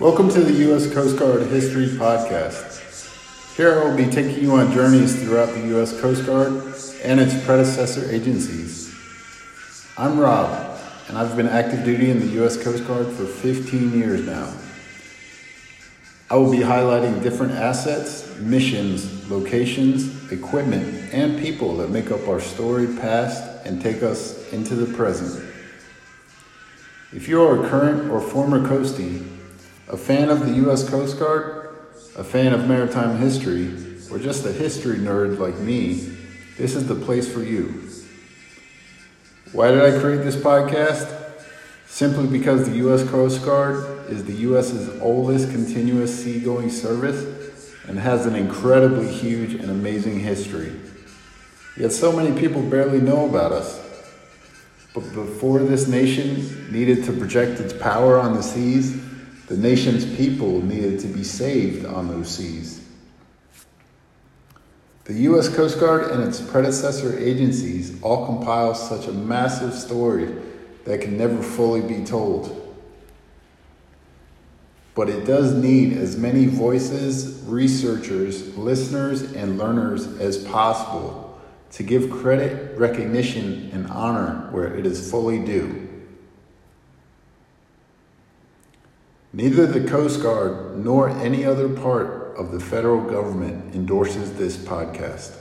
Welcome to the U.S. Coast Guard History Podcast. Here I will be taking you on journeys throughout the U.S. Coast Guard and its predecessor agencies. I'm Rob, and I've been active duty in the U.S. Coast Guard for 15 years now. I will be highlighting different assets, missions, locations, equipment, and people that make up our storied past and take us into the present. If you are a current or former Coastie, a fan of the U.S. Coast Guard, a fan of maritime history, or just a history nerd like me, this is the place for you. Why did I create this podcast? Simply because the U.S. Coast Guard is the U.S.'s oldest continuous seagoing service and has an incredibly huge and amazing history. Yet so many people barely know about us. But before this nation needed to project its power on the seas, the nation's people needed to be saved on those seas. The U.S. Coast Guard and its predecessor agencies all compile such a massive story that can never fully be told. But it does need as many voices, researchers, listeners, and learners as possible to give credit, recognition, and honor where it is fully due. Neither the Coast Guard nor any other part of the federal government endorses this podcast.